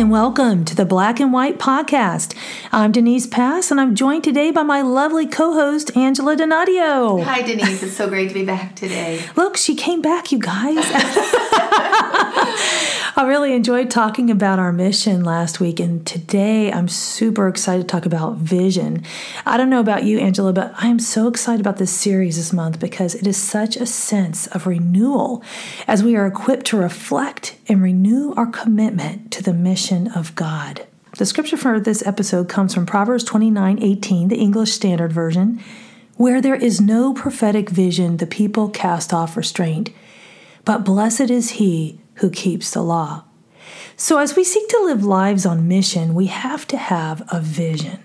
and welcome to the Black and White Podcast. I'm Denise Pass, and I'm joined today by my lovely co-host, Angela Donadio. Hi, Denise. It's so great to be back today. Look, she came back, you guys. I really enjoyed talking about our mission last week, and today I'm super excited to talk about vision. I don't know about you, Angela, but I'm so excited about this series this month because it is such a sense of renewal as we are equipped to reflect and renew our commitment to the mission of God. The scripture for this episode comes from Proverbs 29, 18, the English Standard Version. Where there is no prophetic vision, the people cast off restraint, but blessed is he who keeps the law. So as we seek to live lives on mission, we have to have a vision.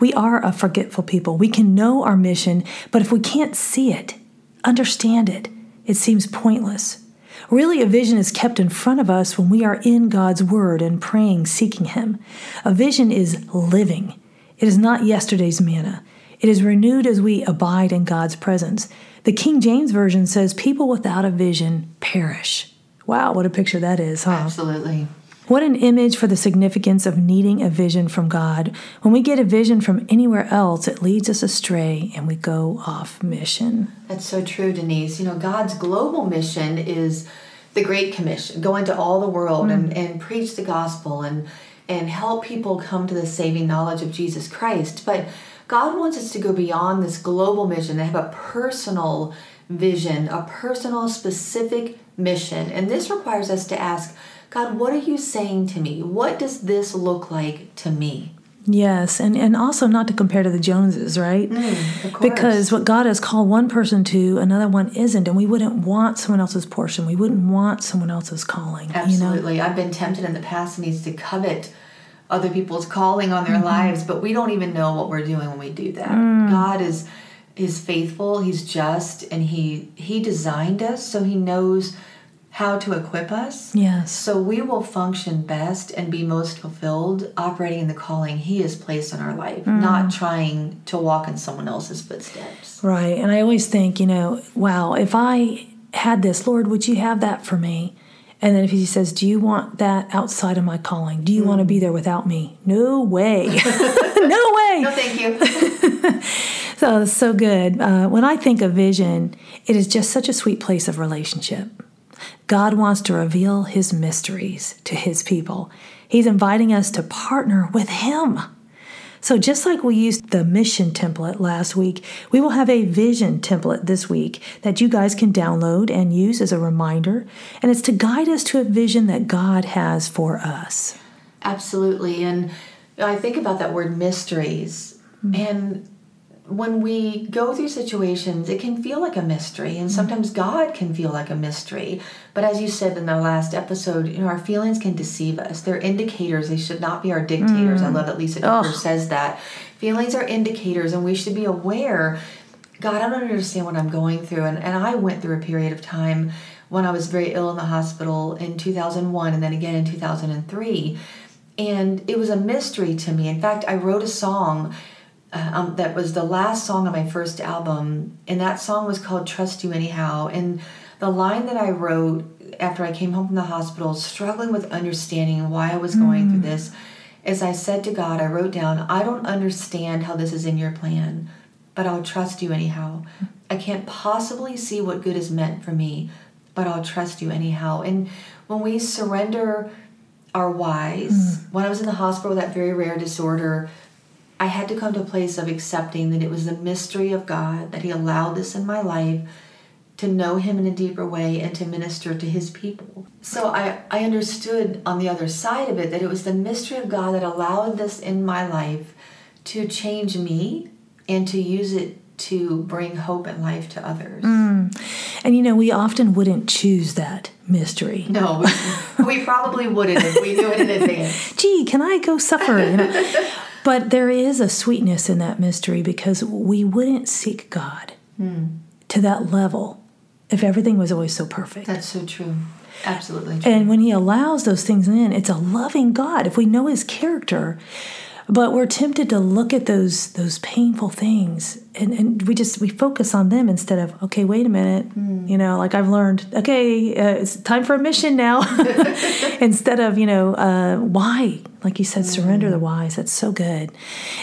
We are a forgetful people. We can know our mission, but if we can't see it, understand it, it seems pointless. Really, a vision is kept in front of us when we are in God's Word and praying, seeking Him. A vision is living. It is not yesterday's manna. It is renewed as we abide in God's presence. The King James Version says, people without a vision perish. Wow, what a picture that is, huh? Absolutely. What an image for the significance of needing a vision from God. When we get a vision from anywhere else, it leads us astray and we go off mission. That's so true, Denise. You know, God's global mission is the Great Commission. Go into all the world and preach the gospel and help people come to the saving knowledge of Jesus Christ. But God wants us to go beyond this global mission and have a personal vision, a personal specific mission. And this requires us to ask, God, what are you saying to me? What does this look like to me? Yes, and also not to compare to the Joneses, right? Of course. Because what God has called one person to, another one isn't, and we wouldn't want someone else's portion. We wouldn't want someone else's calling. Absolutely. You know? I've been tempted in the past, needs to covet other people's calling on their lives, but we don't even know what we're doing when we do that. God is faithful, He's just, and He designed us, so He knows how to equip us. Yes. So we will function best and be most fulfilled operating in the calling He has placed on our life, not trying to walk in someone else's footsteps. Right. And I always think, you know, wow, if I had this, Lord, would you have that for me? And then if He says, do you want that outside of my calling? Do you want to be there without me? No way. No way. No, thank you. So good. When I think of vision, it is just such a sweet place of relationship. God wants to reveal His mysteries to His people. He's inviting us to partner with Him. So just like we used the mission template last week, we will have a vision template this week that you guys can download and use as a reminder. And it's to guide us to a vision that God has for us. Absolutely. And I think about that word mysteries. And when we go through situations, it can feel like a mystery, and sometimes God can feel like a mystery. But as you said in the last episode, you know, our feelings can deceive us. They're indicators. They should not be our dictators. I love that Lisa Dicker says that. Feelings are indicators, and we should be aware, God, I don't understand what I'm going through. And I went through a period of time when I was very ill in the hospital in 2001 and then again in 2003. And it was a mystery to me. In fact, I wrote a song that was the last song on my first album, and that song was called Trust You Anyhow. And the line that I wrote after I came home from the hospital, struggling with understanding why I was going through this, is I said to God, I wrote down, I don't understand how this is in your plan, but I'll trust you anyhow. I can't possibly see what good is meant for me, but I'll trust you anyhow. And when we surrender our whys, when I was in the hospital with that very rare disorder, I had to come to a place of accepting that it was the mystery of God, that He allowed this in my life to know Him in a deeper way and to minister to His people. So I understood on the other side of it that it was the mystery of God that allowed this in my life to change me and to use it to bring hope and life to others. And, you know, we often wouldn't choose that mystery. No, we probably wouldn't if we knew it in advance. Gee, can I go suffer? You know? But there is a sweetness in that mystery because we wouldn't seek God to that level if everything was always so perfect. That's so true. Absolutely true. And when He allows those things in, it's a loving God. If we know His character, But we're tempted to look at those painful things, and we focus on them instead of, okay, wait a minute, you know, like I've learned, okay, it's time for a mission now. Instead of, you know, why? Like you said, surrender the whys. That's so good.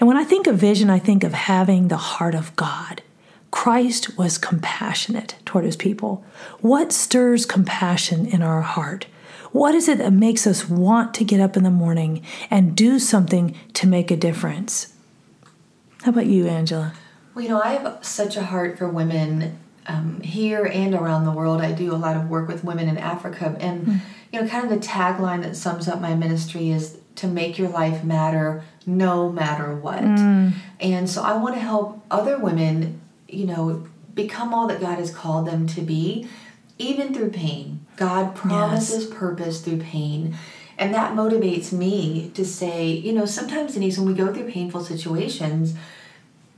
And when I think of vision, I think of having the heart of God. Christ was compassionate toward his people. What stirs compassion in our heart? What is it that makes us want to get up in the morning and do something to make a difference? How about you, Angela? Well, you know, I have such a heart for women here and around the world. I do a lot of work with women in Africa. And, you know, kind of the tagline that sums up my ministry is to make your life matter no matter what. And so I want to help other women, you know, become all that God has called them to be, even through pain. God promises purpose through pain. And that motivates me to say, you know, sometimes, Denise, when we go through painful situations,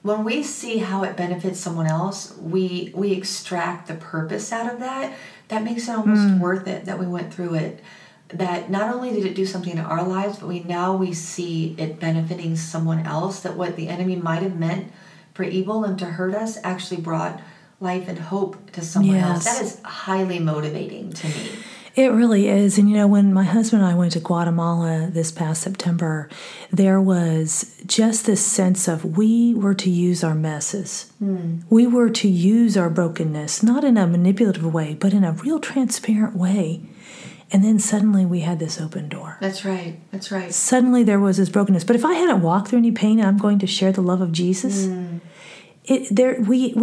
when we see how it benefits someone else, we extract the purpose out of that. That makes it almost worth it that we went through it. That not only did it do something in our lives, but we now see it benefiting someone else, that what the enemy might have meant for evil and to hurt us actually brought life and hope to someone else. That is highly motivating to me. It really is. And, you know, when my husband and I went to Guatemala this past September, there was just this sense of we were to use our messes. We were to use our brokenness, not in a manipulative way, but in a real transparent way. And then suddenly we had this open door. That's right. That's right. Suddenly there was this brokenness. But if I hadn't walked through any pain and I'm going to share the love of Jesus, we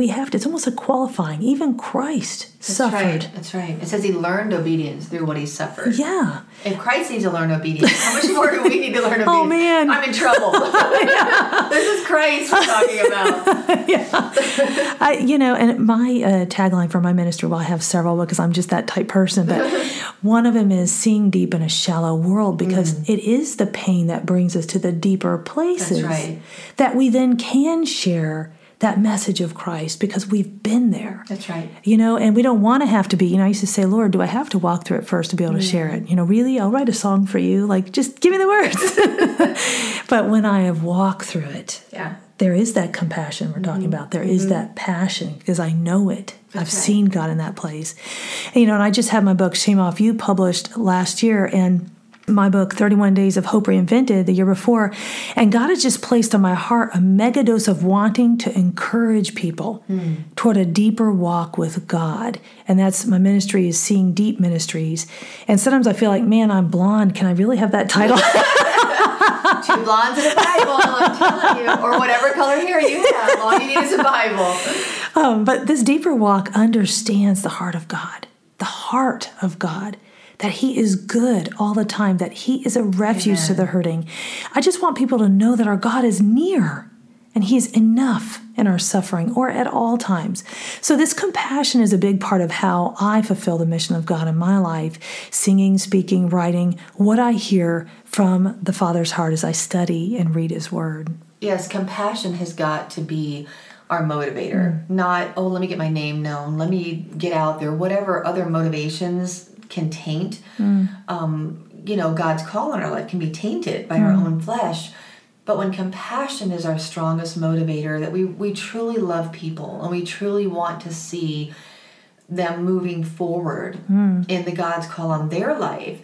have to. It's almost a qualifying. Even Christ suffered. Right. That's right. It says he learned obedience through what he suffered. Yeah. If Christ needs to learn obedience, how much more do we need to learn obedience? Oh, man. I'm in trouble. This is Christ we're talking about. You know, and my tagline for my ministry, well, I have several because I'm just that type person, but one of them is seeing deep in a shallow world, because it is the pain that brings us to the deeper places that we then can share that message of Christ, because we've been there. That's right. You know, and we don't want to have to be, you know, I used to say, Lord, do I have to walk through it first to be able to share it? You know, really, I'll write a song for you. Like, just give me the words. But when I have walked through it, there is that compassion we're talking about. There is that passion, because I know it. That's I've seen God in that place. And, you know, and I just had my book, Shame Off You, published last year, and my book, 31 Days of Hope Reinvented, the year before, and God has just placed on my heart a mega dose of wanting to encourage people toward a deeper walk with God. And that's my ministry, is Seeing Deep Ministries. And sometimes I feel like, man, I'm blonde. Can I really have that title? Two blondes and a Bible, I'm telling you. Or whatever color hair you have. All you need is a Bible. But this deeper walk understands the heart of God. The heart of God. That he is good all the time, that he is a refuge to the hurting. I just want people to know that our God is near and he is enough in our suffering or at all times. So this compassion is a big part of how I fulfill the mission of God in my life, singing, speaking, writing, what I hear from the Father's heart as I study and read his word. Yes, compassion has got to be our motivator, not, oh, let me get my name known, let me get out there, whatever other motivations can taint. You know, God's call on our life can be tainted by our own flesh. But when compassion is our strongest motivator, that we truly love people and we truly want to see them moving forward in the God's call on their life.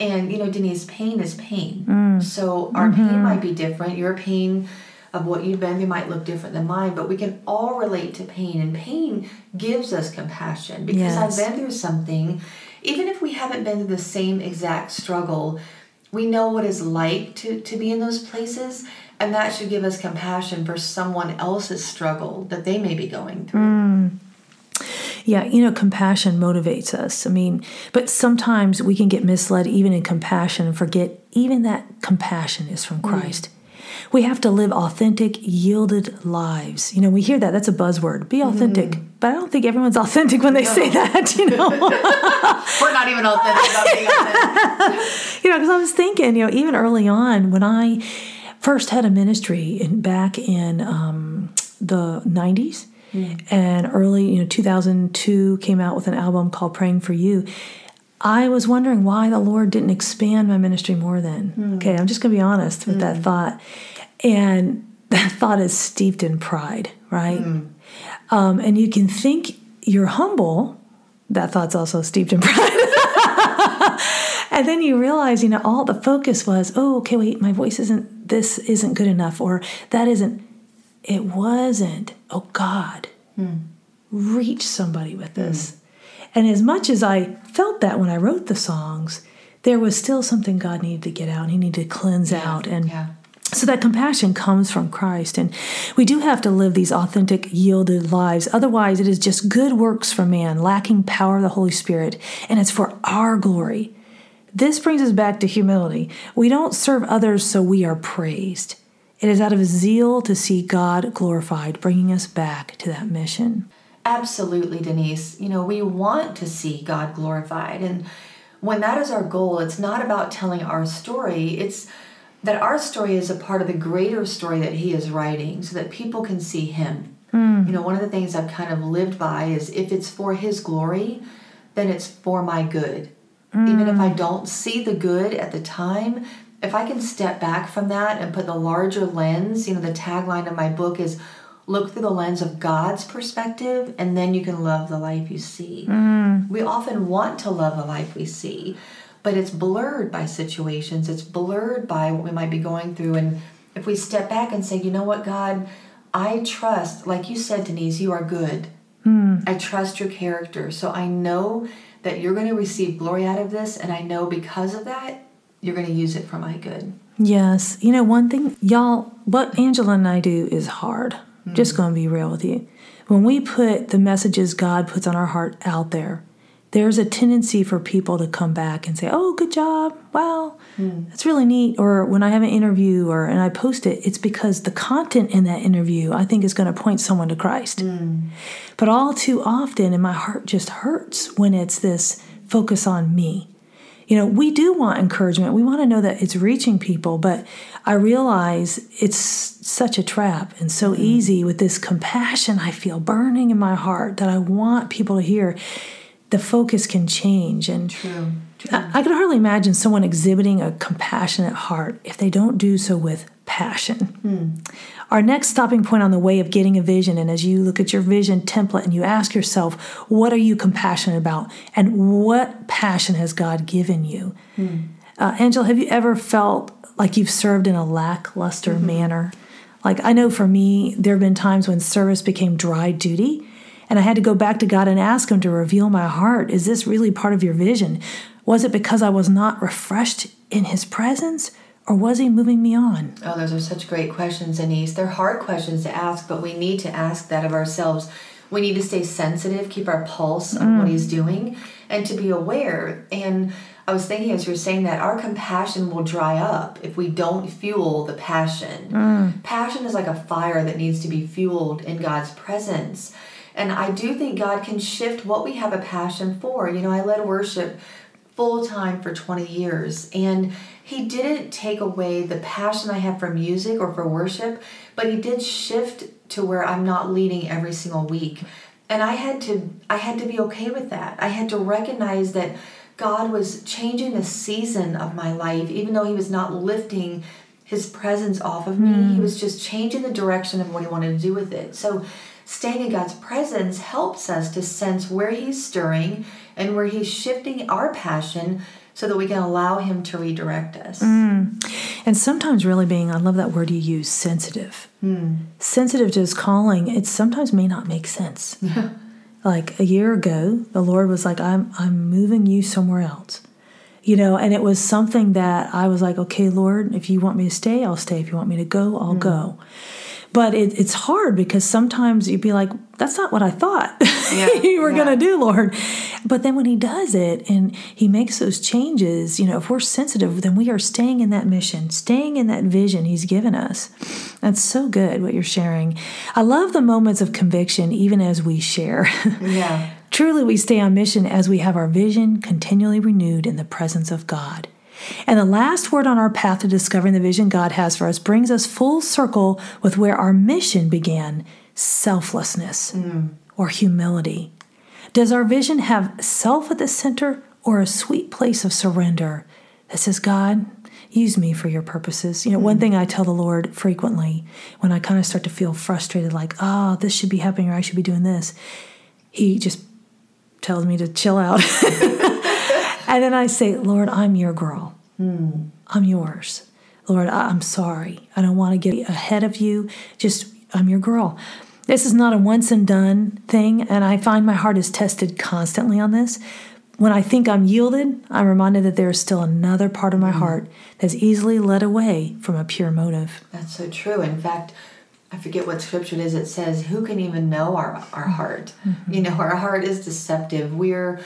And, you know, Denise, pain is pain. So our pain might be different. Your pain of what you've been through might look different than mine, but we can all relate to pain. And pain gives us compassion, because I've been through something. Even if we haven't been through the same exact struggle, we know what it's like to be in those places, and that should give us compassion for someone else's struggle that they may be going through. Yeah, you know, compassion motivates us. I mean, but sometimes we can get misled even in compassion and forget even that compassion is from Christ. We have to live authentic, yielded lives. You know, we hear that. That's a buzzword. Be authentic. But I don't think everyone's authentic when they say that, you know. We're not even authentic about being authentic. You know, because I was thinking, you know, even early on when I first had a ministry back in the 90s and early, you know, 2002, came out with an album called Praying for You. I was wondering why the Lord didn't expand my ministry more then. Okay, I'm just going to be honest with that thought. And that thought is steeped in pride, right? Mm. And you can think you're humble. That thought's also steeped in pride. And then you realize, all the focus was, oh, okay, wait, my voice isn't good enough, or that isn't. It wasn't, oh, God, reach somebody with this. Mm. And as much as I felt that when I wrote the songs, there was still something God needed to get out. He needed to cleanse out. And so that compassion comes from Christ. And we do have to live these authentic, yielded lives. Otherwise, it is just good works for man, lacking power of the Holy Spirit. And it's for our glory. This brings us back to humility. We don't serve others so we are praised. It is out of zeal to see God glorified, bringing us back to that mission. Absolutely, Denise. We want to see God glorified. And when that is our goal, it's not about telling our story. It's that our story is a part of the greater story that He is writing so that people can see Him. Mm. One of the things I've kind of lived by is if it's for His glory, then it's for my good. Mm. Even if I don't see the good at the time, if I can step back from that and put the larger lens, the tagline of my book is, look through the lens of God's perspective, and then you can love the life you see. Mm. We often want to love the life we see, but it's blurred by situations. It's blurred by what we might be going through. And if we step back and say, you know what, God, I trust, like you said, Denise, you are good. Mm. I trust your character. So I know that you're going to receive glory out of this, and I know because of that, you're going to use it for my good. Yes. One thing, y'all, what Angela and I do is hard. Mm-hmm. Just going to be real with you. When we put the messages God puts on our heart out there, there's a tendency for people to come back and say, oh, good job. Wow, that's really neat. Or when I have an interview and I post it, it's because the content in that interview, I think, is going to point someone to Christ. Mm. But all too often, and my heart just hurts when it's this focus on me. We do want encouragement. We want to know that it's reaching people, but I realize it's such a trap and so easy with this compassion I feel burning in my heart that I want people to hear. The focus can change. And True. I could hardly imagine someone exhibiting a compassionate heart if they don't do so with passion. Mm. Our next stopping point on the way of getting a vision, and as you look at your vision template and you ask yourself, what are you compassionate about? And what passion has God given you? Mm. Angela, have you ever felt like you've served in a lackluster manner? Like, I know for me, there have been times when service became dry duty, and I had to go back to God and ask Him to reveal my heart. Is this really part of your vision? Was it because I was not refreshed in His presence? Or was He moving me on? Oh, those are such great questions, Denise. They're hard questions to ask, but we need to ask that of ourselves. We need to stay sensitive, keep our pulse on what He's doing, and to be aware. And I was thinking as you were saying that, our compassion will dry up if we don't fuel the passion. Mm. Passion is like a fire that needs to be fueled in God's presence. And I do think God can shift what we have a passion for. I led worship full-time for 20 years, and He didn't take away the passion I have for music or for worship, but He did shift to where I'm not leading every single week. And I had to be okay with that. I had to recognize that God was changing the season of my life, even though He was not lifting His presence off of me. He was just changing the direction of what He wanted to do with it. So staying in God's presence helps us to sense where He's stirring and where He's shifting our passion so that we can allow Him to redirect us. Mm. And sometimes really being, I love that word you use, sensitive. Mm. Sensitive to His calling, it sometimes may not make sense. Yeah. Like a year ago, the Lord was like, I'm moving you somewhere else. And it was something that I was like, okay, Lord, if you want me to stay, I'll stay. If you want me to go, I'll go. But it's hard because sometimes you'd be like, that's not what I thought you were going to do, Lord. But then when He does it and He makes those changes, if we're sensitive, then we are staying in that mission, staying in that vision He's given us. That's so good what you're sharing. I love the moments of conviction even as we share. Yeah. Truly we stay on mission as we have our vision continually renewed in the presence of God. And the last word on our path to discovering the vision God has for us brings us full circle with where our mission began, selflessness or humility. Does our vision have self at the center or a sweet place of surrender that says, God, use me for your purposes. You know, one thing I tell the Lord frequently when I kind of start to feel frustrated, like, oh, this should be happening or I should be doing this, he just tells me to chill out. And then I say, Lord, I'm your girl. I'm yours. Lord, I'm sorry. I don't want to get ahead of you. Just, I'm your girl. This is not a once and done thing, and I find my heart is tested constantly on this. When I think I'm yielded, I'm reminded that there is still another part of my heart that's easily led away from a pure motive. That's so true. In fact, I forget what scripture it is. It says, who can even know our heart? Mm-hmm. You know, our heart is deceptive. We're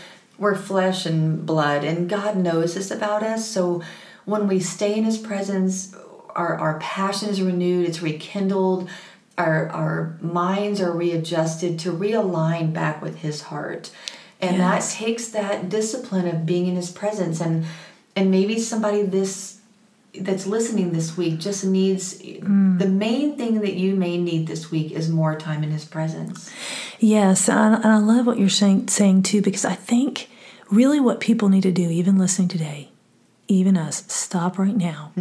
flesh and blood, and God knows this about us. So when we stay in His presence, our passion is renewed, it's rekindled. Our minds are readjusted to realign back with His heart. And that takes that discipline of being in His presence. And maybe somebody that's listening this week just needs, the main thing that you may need this week is more time in His presence. Yes, and I love what you're saying too, because I think really what people need to do, even listening today, even us, stop right now.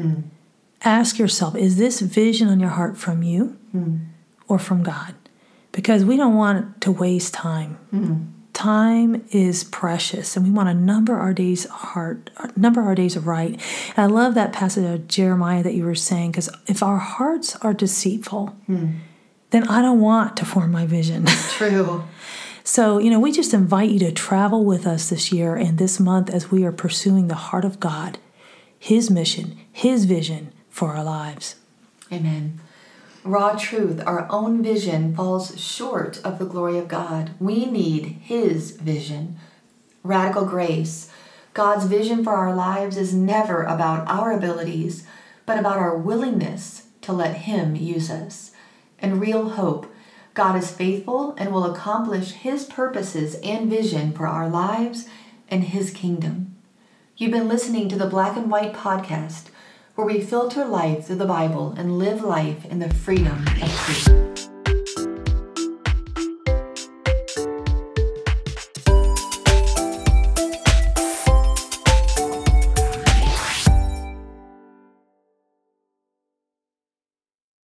Ask yourself, is this vision on your heart from you or from God? Because we don't want to waste time. Time is precious, and we want to number our days right. And I love that passage of Jeremiah that you were saying, because if our hearts are deceitful, then I don't want to form my vision. True. So, you know, we just invite you to travel with us this year and this month as we are pursuing the heart of God, His mission, His vision for our lives. Amen. Raw truth, our own vision falls short of the glory of God. We need His vision. Radical grace. God's vision for our lives is never about our abilities, but about our willingness to let Him use us. And real hope. God is faithful and will accomplish His purposes and vision for our lives and His kingdom. You've been listening to the Black and White Podcast, where we filter life through the Bible and live life in the freedom of truth.